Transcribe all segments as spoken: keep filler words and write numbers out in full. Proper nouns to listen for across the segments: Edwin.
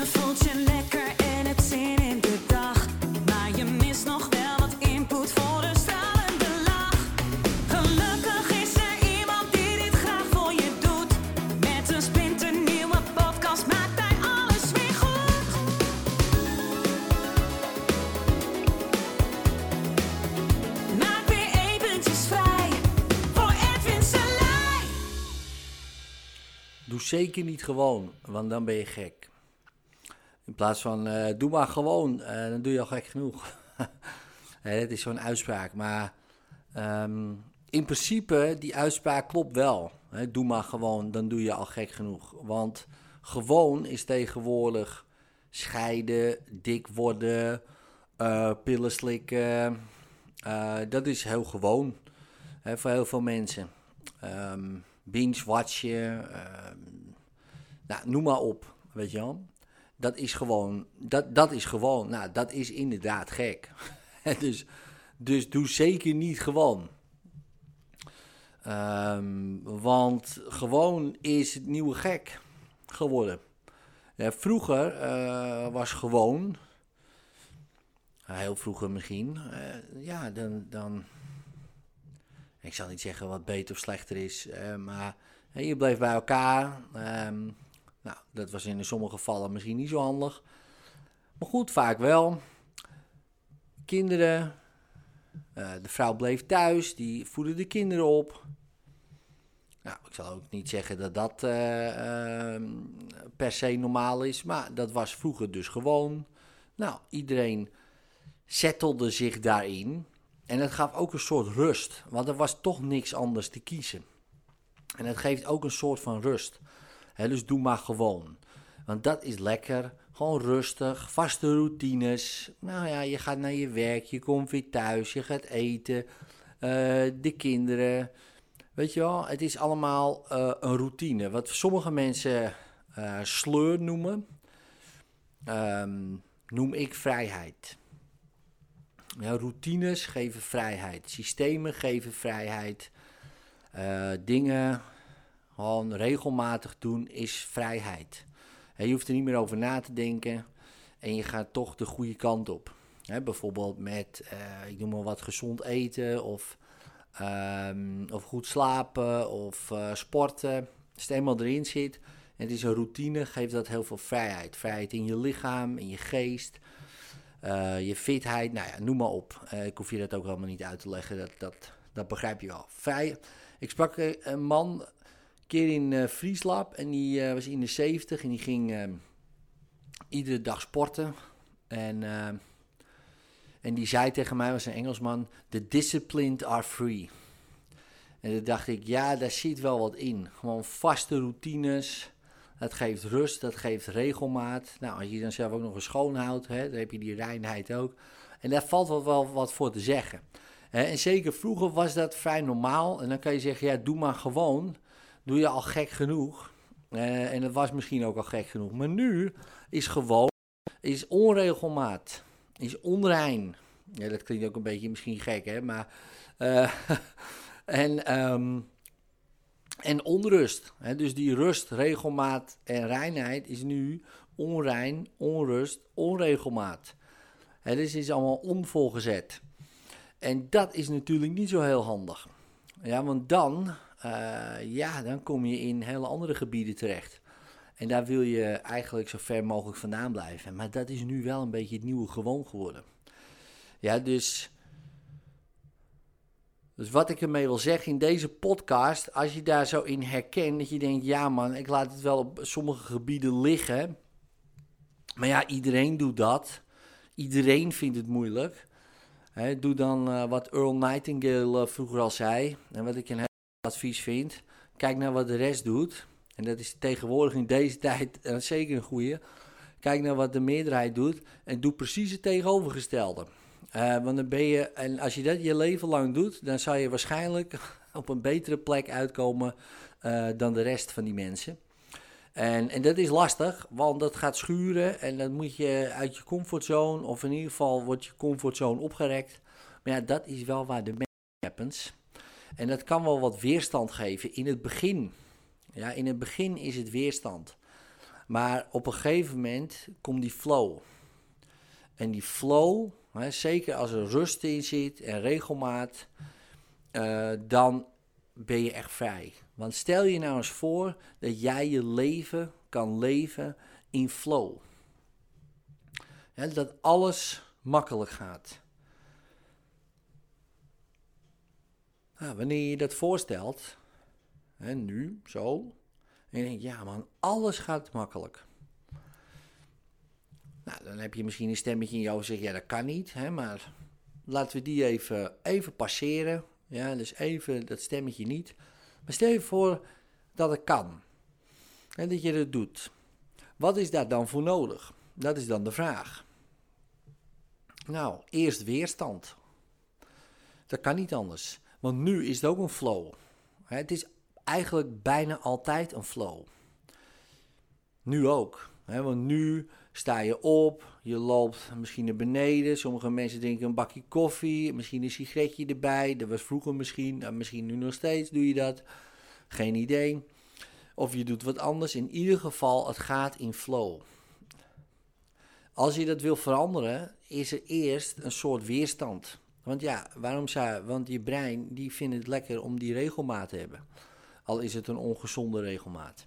Je voelt je lekker en hebt zin in de dag, maar je mist nog wel wat input voor een stralende lach. Gelukkig is er iemand die dit graag voor je doet. Met een splinternieuwe podcast maakt hij alles weer goed. Maak weer eventjes vrij voor Edwin zijn lijn. Doe zeker niet gewoon, want dan ben je gek. In plaats van, uh, doe maar gewoon, uh, dan doe je al gek genoeg. Nee, dat is zo'n uitspraak. Maar um, in principe, die uitspraak klopt wel. He, doe maar gewoon, dan doe je al gek genoeg. Want gewoon is tegenwoordig scheiden, dik worden, uh, pillen slikken. Uh, dat is heel gewoon, he, voor heel veel mensen. Um, binge-watchen, um, nou, noem maar op, weet je wel. Dat is gewoon, dat, dat is gewoon, nou, dat is inderdaad gek. dus, dus doe zeker niet gewoon. Um, want gewoon is het nieuwe gek geworden. Ja, vroeger uh, was gewoon, heel vroeger misschien, uh, ja, dan, dan... Ik zal niet zeggen wat beter of slechter is, uh, maar hey, je bleef bij elkaar... Um, Nou, dat was in sommige gevallen misschien niet zo handig. Maar goed, vaak wel. Kinderen. Uh, de vrouw bleef thuis. Die voedde de kinderen op. Nou, ik zal ook niet zeggen dat dat uh, uh, per se normaal is. Maar dat was vroeger dus gewoon. Nou, iedereen settelde zich daarin. En dat gaf ook een soort rust. Want er was toch niks anders te kiezen. En dat geeft ook een soort van rust. He, dus doe maar gewoon. Want dat is lekker. Gewoon rustig. Vaste routines. Nou ja, je gaat naar je werk. Je komt weer thuis. Je gaat eten. Uh, de kinderen. Weet je wel, het is allemaal uh, een routine. Wat sommige mensen uh, sleur noemen. Um, noem ik vrijheid. Ja, routines geven vrijheid. Systemen geven vrijheid. Uh, dingen... Gewoon regelmatig doen is vrijheid. Je hoeft er niet meer over na te denken en je gaat toch de goede kant op. Bijvoorbeeld met, ik noem maar wat, gezond eten of, um, of goed slapen of uh, sporten. Als het eenmaal erin zit en het is een routine, geeft dat heel veel vrijheid. Vrijheid in je lichaam, in je geest, uh, je fitheid, nou ja, noem maar op. Uh, ik hoef je dat ook helemaal niet uit te leggen, dat, dat, dat begrijp je wel. Vrij. Ik sprak een man... Een keer in uh, Frieslab en die uh, was in de zeventig en die ging uh, iedere dag sporten. En, uh, en die zei tegen mij, was een Engelsman, the disciplined are free. En toen dacht ik, ja, daar zit wel wat in. Gewoon vaste routines, dat geeft rust, dat geeft regelmaat. Nou, als je dan zelf ook nog eens schoonhoudt, hè, dan heb je die reinheid ook. En daar valt wel, wel wat voor te zeggen. Hè, en zeker vroeger was dat vrij normaal. En dan kan je zeggen, ja, doe maar gewoon... Doe je al gek genoeg. Uh, en dat was misschien ook al gek genoeg. Maar nu is gewoon... Is onregelmaat. Is onrein. Ja, dat klinkt ook een beetje misschien gek, hè. Maar... Uh, en, um, en onrust. Hè? Dus die rust, regelmaat en reinheid is nu onrein, onrust, onregelmaat. Hè, dus het is allemaal onvolgezet. En dat is natuurlijk niet zo heel handig. Ja, want dan... Uh, ja, dan kom je in hele andere gebieden terecht. En daar wil je eigenlijk zo ver mogelijk vandaan blijven. Maar dat is nu wel een beetje het nieuwe gewoon geworden. Ja, dus... Dus wat ik ermee wil zeggen in deze podcast... Als je daar zo in herkent dat je denkt... Ja man, ik laat het wel op sommige gebieden liggen. Maar ja, iedereen doet dat. Iedereen vindt het moeilijk. He, doe dan uh, wat Earl Nightingale uh, vroeger al zei. En wat ik in advies vindt, kijk naar wat de rest doet. En dat is tegenwoordig in deze tijd uh, zeker een goede. Kijk naar wat de meerderheid doet en doe precies het tegenovergestelde. Uh, want dan ben je, en als je dat je leven lang doet, dan zal je waarschijnlijk op een betere plek uitkomen uh, dan de rest van die mensen. En, en dat is lastig, want dat gaat schuren en dan moet je uit je comfortzone, of in ieder geval wordt je comfortzone opgerekt. Maar ja, dat is wel waar de mensen happens. En dat kan wel wat weerstand geven in het begin. Ja, in het begin is het weerstand. Maar op een gegeven moment komt die flow. En die flow, hè, zeker als er rust in zit en regelmaat, uh, dan ben je echt vrij. Want stel je nou eens voor dat jij je leven kan leven in flow. Hè, dat alles makkelijk gaat. Nou, wanneer je dat voorstelt, hè, nu, zo... En je denkt, ja man, alles gaat makkelijk. Nou, dan heb je misschien een stemmetje in jou en zegt, ja dat kan niet, hè, maar laten we die even, even passeren. Ja, dus even dat stemmetje niet. Maar stel je voor dat het kan. En dat je dat doet. Wat is daar dan voor nodig? Dat is dan de vraag. Nou, eerst weerstand. Dat kan niet anders. Want nu is het ook een flow. Het is eigenlijk bijna altijd een flow. Nu ook. Hè? Want nu sta je op, je loopt misschien naar beneden. Sommige mensen drinken een bakje koffie, misschien een sigaretje erbij. Dat was vroeger misschien, misschien nu nog steeds doe je dat. Geen idee. Of je doet wat anders. In ieder geval, het gaat in flow. Als je dat wil veranderen, is er eerst een soort weerstand. Want ja, waarom zou... Want je brein, die vindt het lekker om die regelmaat te hebben. Al is het een ongezonde regelmaat.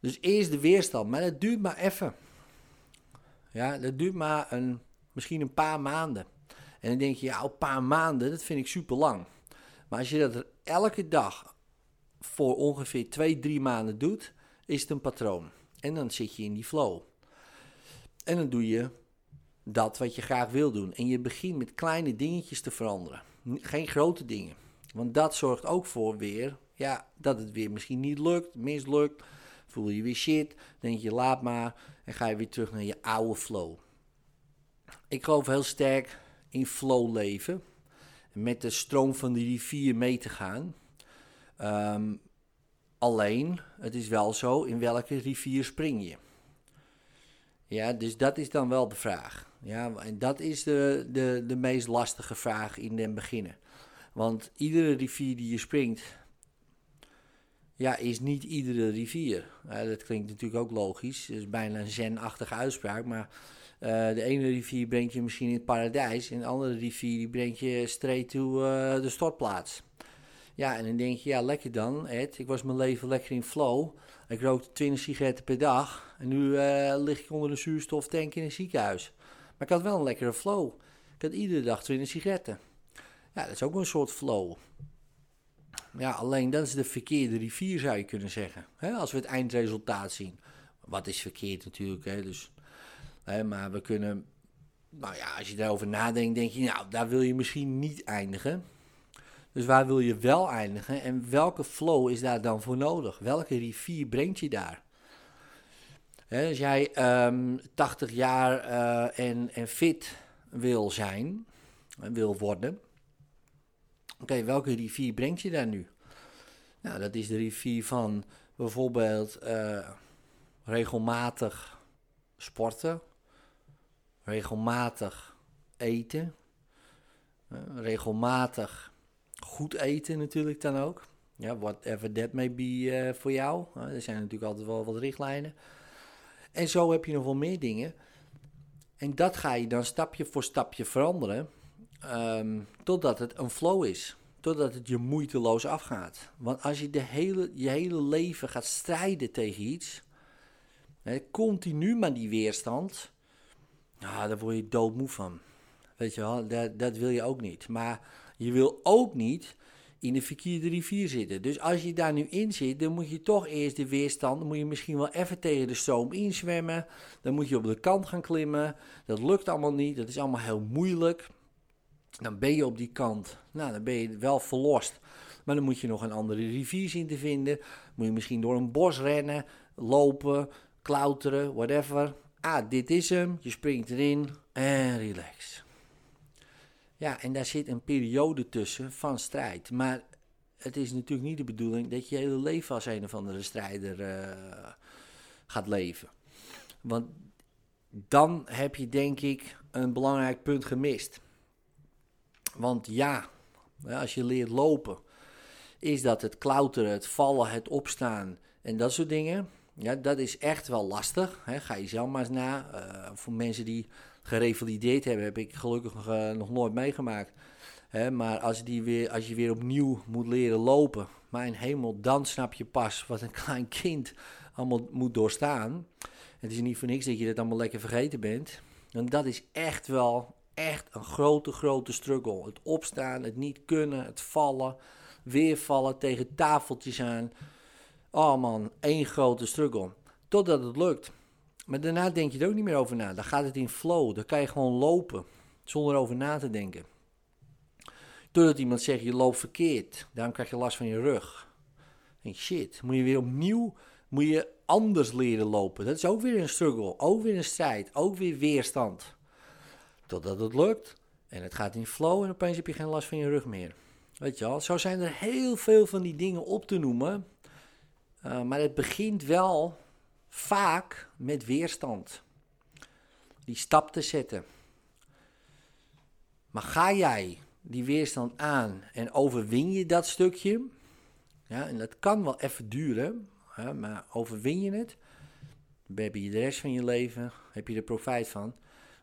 Dus eerst de weerstand. Maar dat duurt maar even. Ja, dat duurt maar een, misschien een paar maanden. En dan denk je, ja, een paar maanden, dat vind ik super lang. Maar als je dat elke dag voor ongeveer twee, drie maanden doet, is het een patroon. En dan zit je in die flow. En dan doe je dat wat je graag wil doen. En je begint met kleine dingetjes te veranderen. Geen grote dingen. Want dat zorgt ook voor weer... Ja, dat het weer misschien niet lukt, mislukt, voel je weer shit, denk je laat maar en ga je weer terug naar je oude flow. Ik geloof heel sterk in flow leven, met de stroom van de rivier mee te gaan. Um, alleen, het is wel zo, in welke rivier spring je? Ja, dus dat is dan wel de vraag. Ja, en dat is de, de, de meest lastige vraag in den beginnen. Want iedere rivier die je springt... Ja, is niet iedere rivier. Uh, dat klinkt natuurlijk ook logisch. Dat is bijna een zen-achtige uitspraak. Maar uh, de ene rivier brengt je misschien in het paradijs. En de andere rivier die brengt je straight to uh, de stortplaats. Ja, en dan denk je, ja, lekker dan, Ed. Ik was mijn leven lekker in flow. Ik rookte twintig sigaretten per dag. En nu uh, lig ik onder een zuurstoftank in een ziekenhuis. Maar ik had wel een lekkere flow. Ik had iedere dag twintig sigaretten. Ja, dat is ook een soort flow. Ja, alleen dat is de verkeerde rivier, zou je kunnen zeggen. Hè? Als we het eindresultaat zien. Wat is verkeerd natuurlijk, hè? Dus, hè, maar we kunnen... Nou ja, als je daarover nadenkt, denk je... Nou, daar wil je misschien niet eindigen. Dus waar wil je wel eindigen? En welke flow is daar dan voor nodig? Welke rivier brengt je daar? Hè, als jij um, tachtig jaar uh, en, en fit wil zijn... Wil worden... Oké, okay, welke rivier brengt je daar nu? Nou, dat is de rivier van bijvoorbeeld uh, regelmatig sporten, regelmatig eten, uh, regelmatig goed eten natuurlijk dan ook. Ja, whatever that may be voor uh, jou. Uh, er zijn natuurlijk altijd wel wat richtlijnen. En zo heb je nog wel meer dingen. En dat ga je dan stapje voor stapje veranderen. Um, totdat het een flow is. Totdat het je moeiteloos afgaat. Want als je de hele, je hele leven gaat strijden tegen iets... Hè, continu maar die weerstand... Nou, daar word je doodmoe van. Weet je wel, dat, dat wil je ook niet. Maar je wil ook niet in de verkeerde rivier zitten. Dus als je daar nu in zit, dan moet je toch eerst de weerstand... Dan moet je misschien wel even tegen de stroom inzwemmen. Dan moet je op de kant gaan klimmen. Dat lukt allemaal niet, dat is allemaal heel moeilijk... Dan ben je op die kant, nou dan ben je wel verlost. Maar dan moet je nog een andere rivier zien te vinden. Moet je misschien door een bos rennen, lopen, klauteren, whatever. Ah, dit is hem, je springt erin en relax. Ja, en daar zit een periode tussen van strijd. Maar het is natuurlijk niet de bedoeling dat je hele leven als een of andere strijder uh, gaat leven. Want dan heb je denk ik een belangrijk punt gemist. Want ja, als je leert lopen, is dat het klauteren, het vallen, het opstaan en dat soort dingen. Ja, dat is echt wel lastig. Hè. Ga je zelf maar eens na. Uh, voor mensen die gerevalideerd hebben, heb ik gelukkig uh, nog nooit meegemaakt. Hè, maar als, die weer, als je weer opnieuw moet leren lopen, mijn hemel, dan snap je pas wat een klein kind allemaal moet doorstaan. Het is niet voor niks dat je dat allemaal lekker vergeten bent. En dat is echt wel echt een grote, grote struggle. Het opstaan, het niet kunnen, het vallen, weer vallen, tegen tafeltjes aan. Oh man, één grote struggle. Totdat het lukt. Maar daarna denk je er ook niet meer over na. Dan gaat het in flow. Dan kan je gewoon lopen. Zonder over na te denken. Totdat iemand zegt, je loopt verkeerd. Daarom krijg je last van je rug. En shit, moet je weer opnieuw, moet je anders leren lopen. Dat is ook weer een struggle. Ook weer een strijd. Ook weer weerstand. Totdat het lukt. En het gaat in flow. En opeens heb je geen last van je rug meer. Weet je wel. Zo zijn er heel veel van die dingen op te noemen. Uh, maar het begint wel vaak met weerstand. Die stap te zetten. Maar ga jij die weerstand aan en overwin je dat stukje? Ja, en dat kan wel even duren, hè, maar overwin je het? Dan heb je de rest van je leven, heb je er profijt van.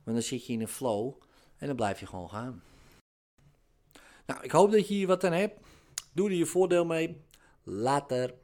Want dan zit je in een flow en dan blijf je gewoon gaan. Nou, ik hoop dat je hier wat aan hebt. Doe er je voordeel mee. Later.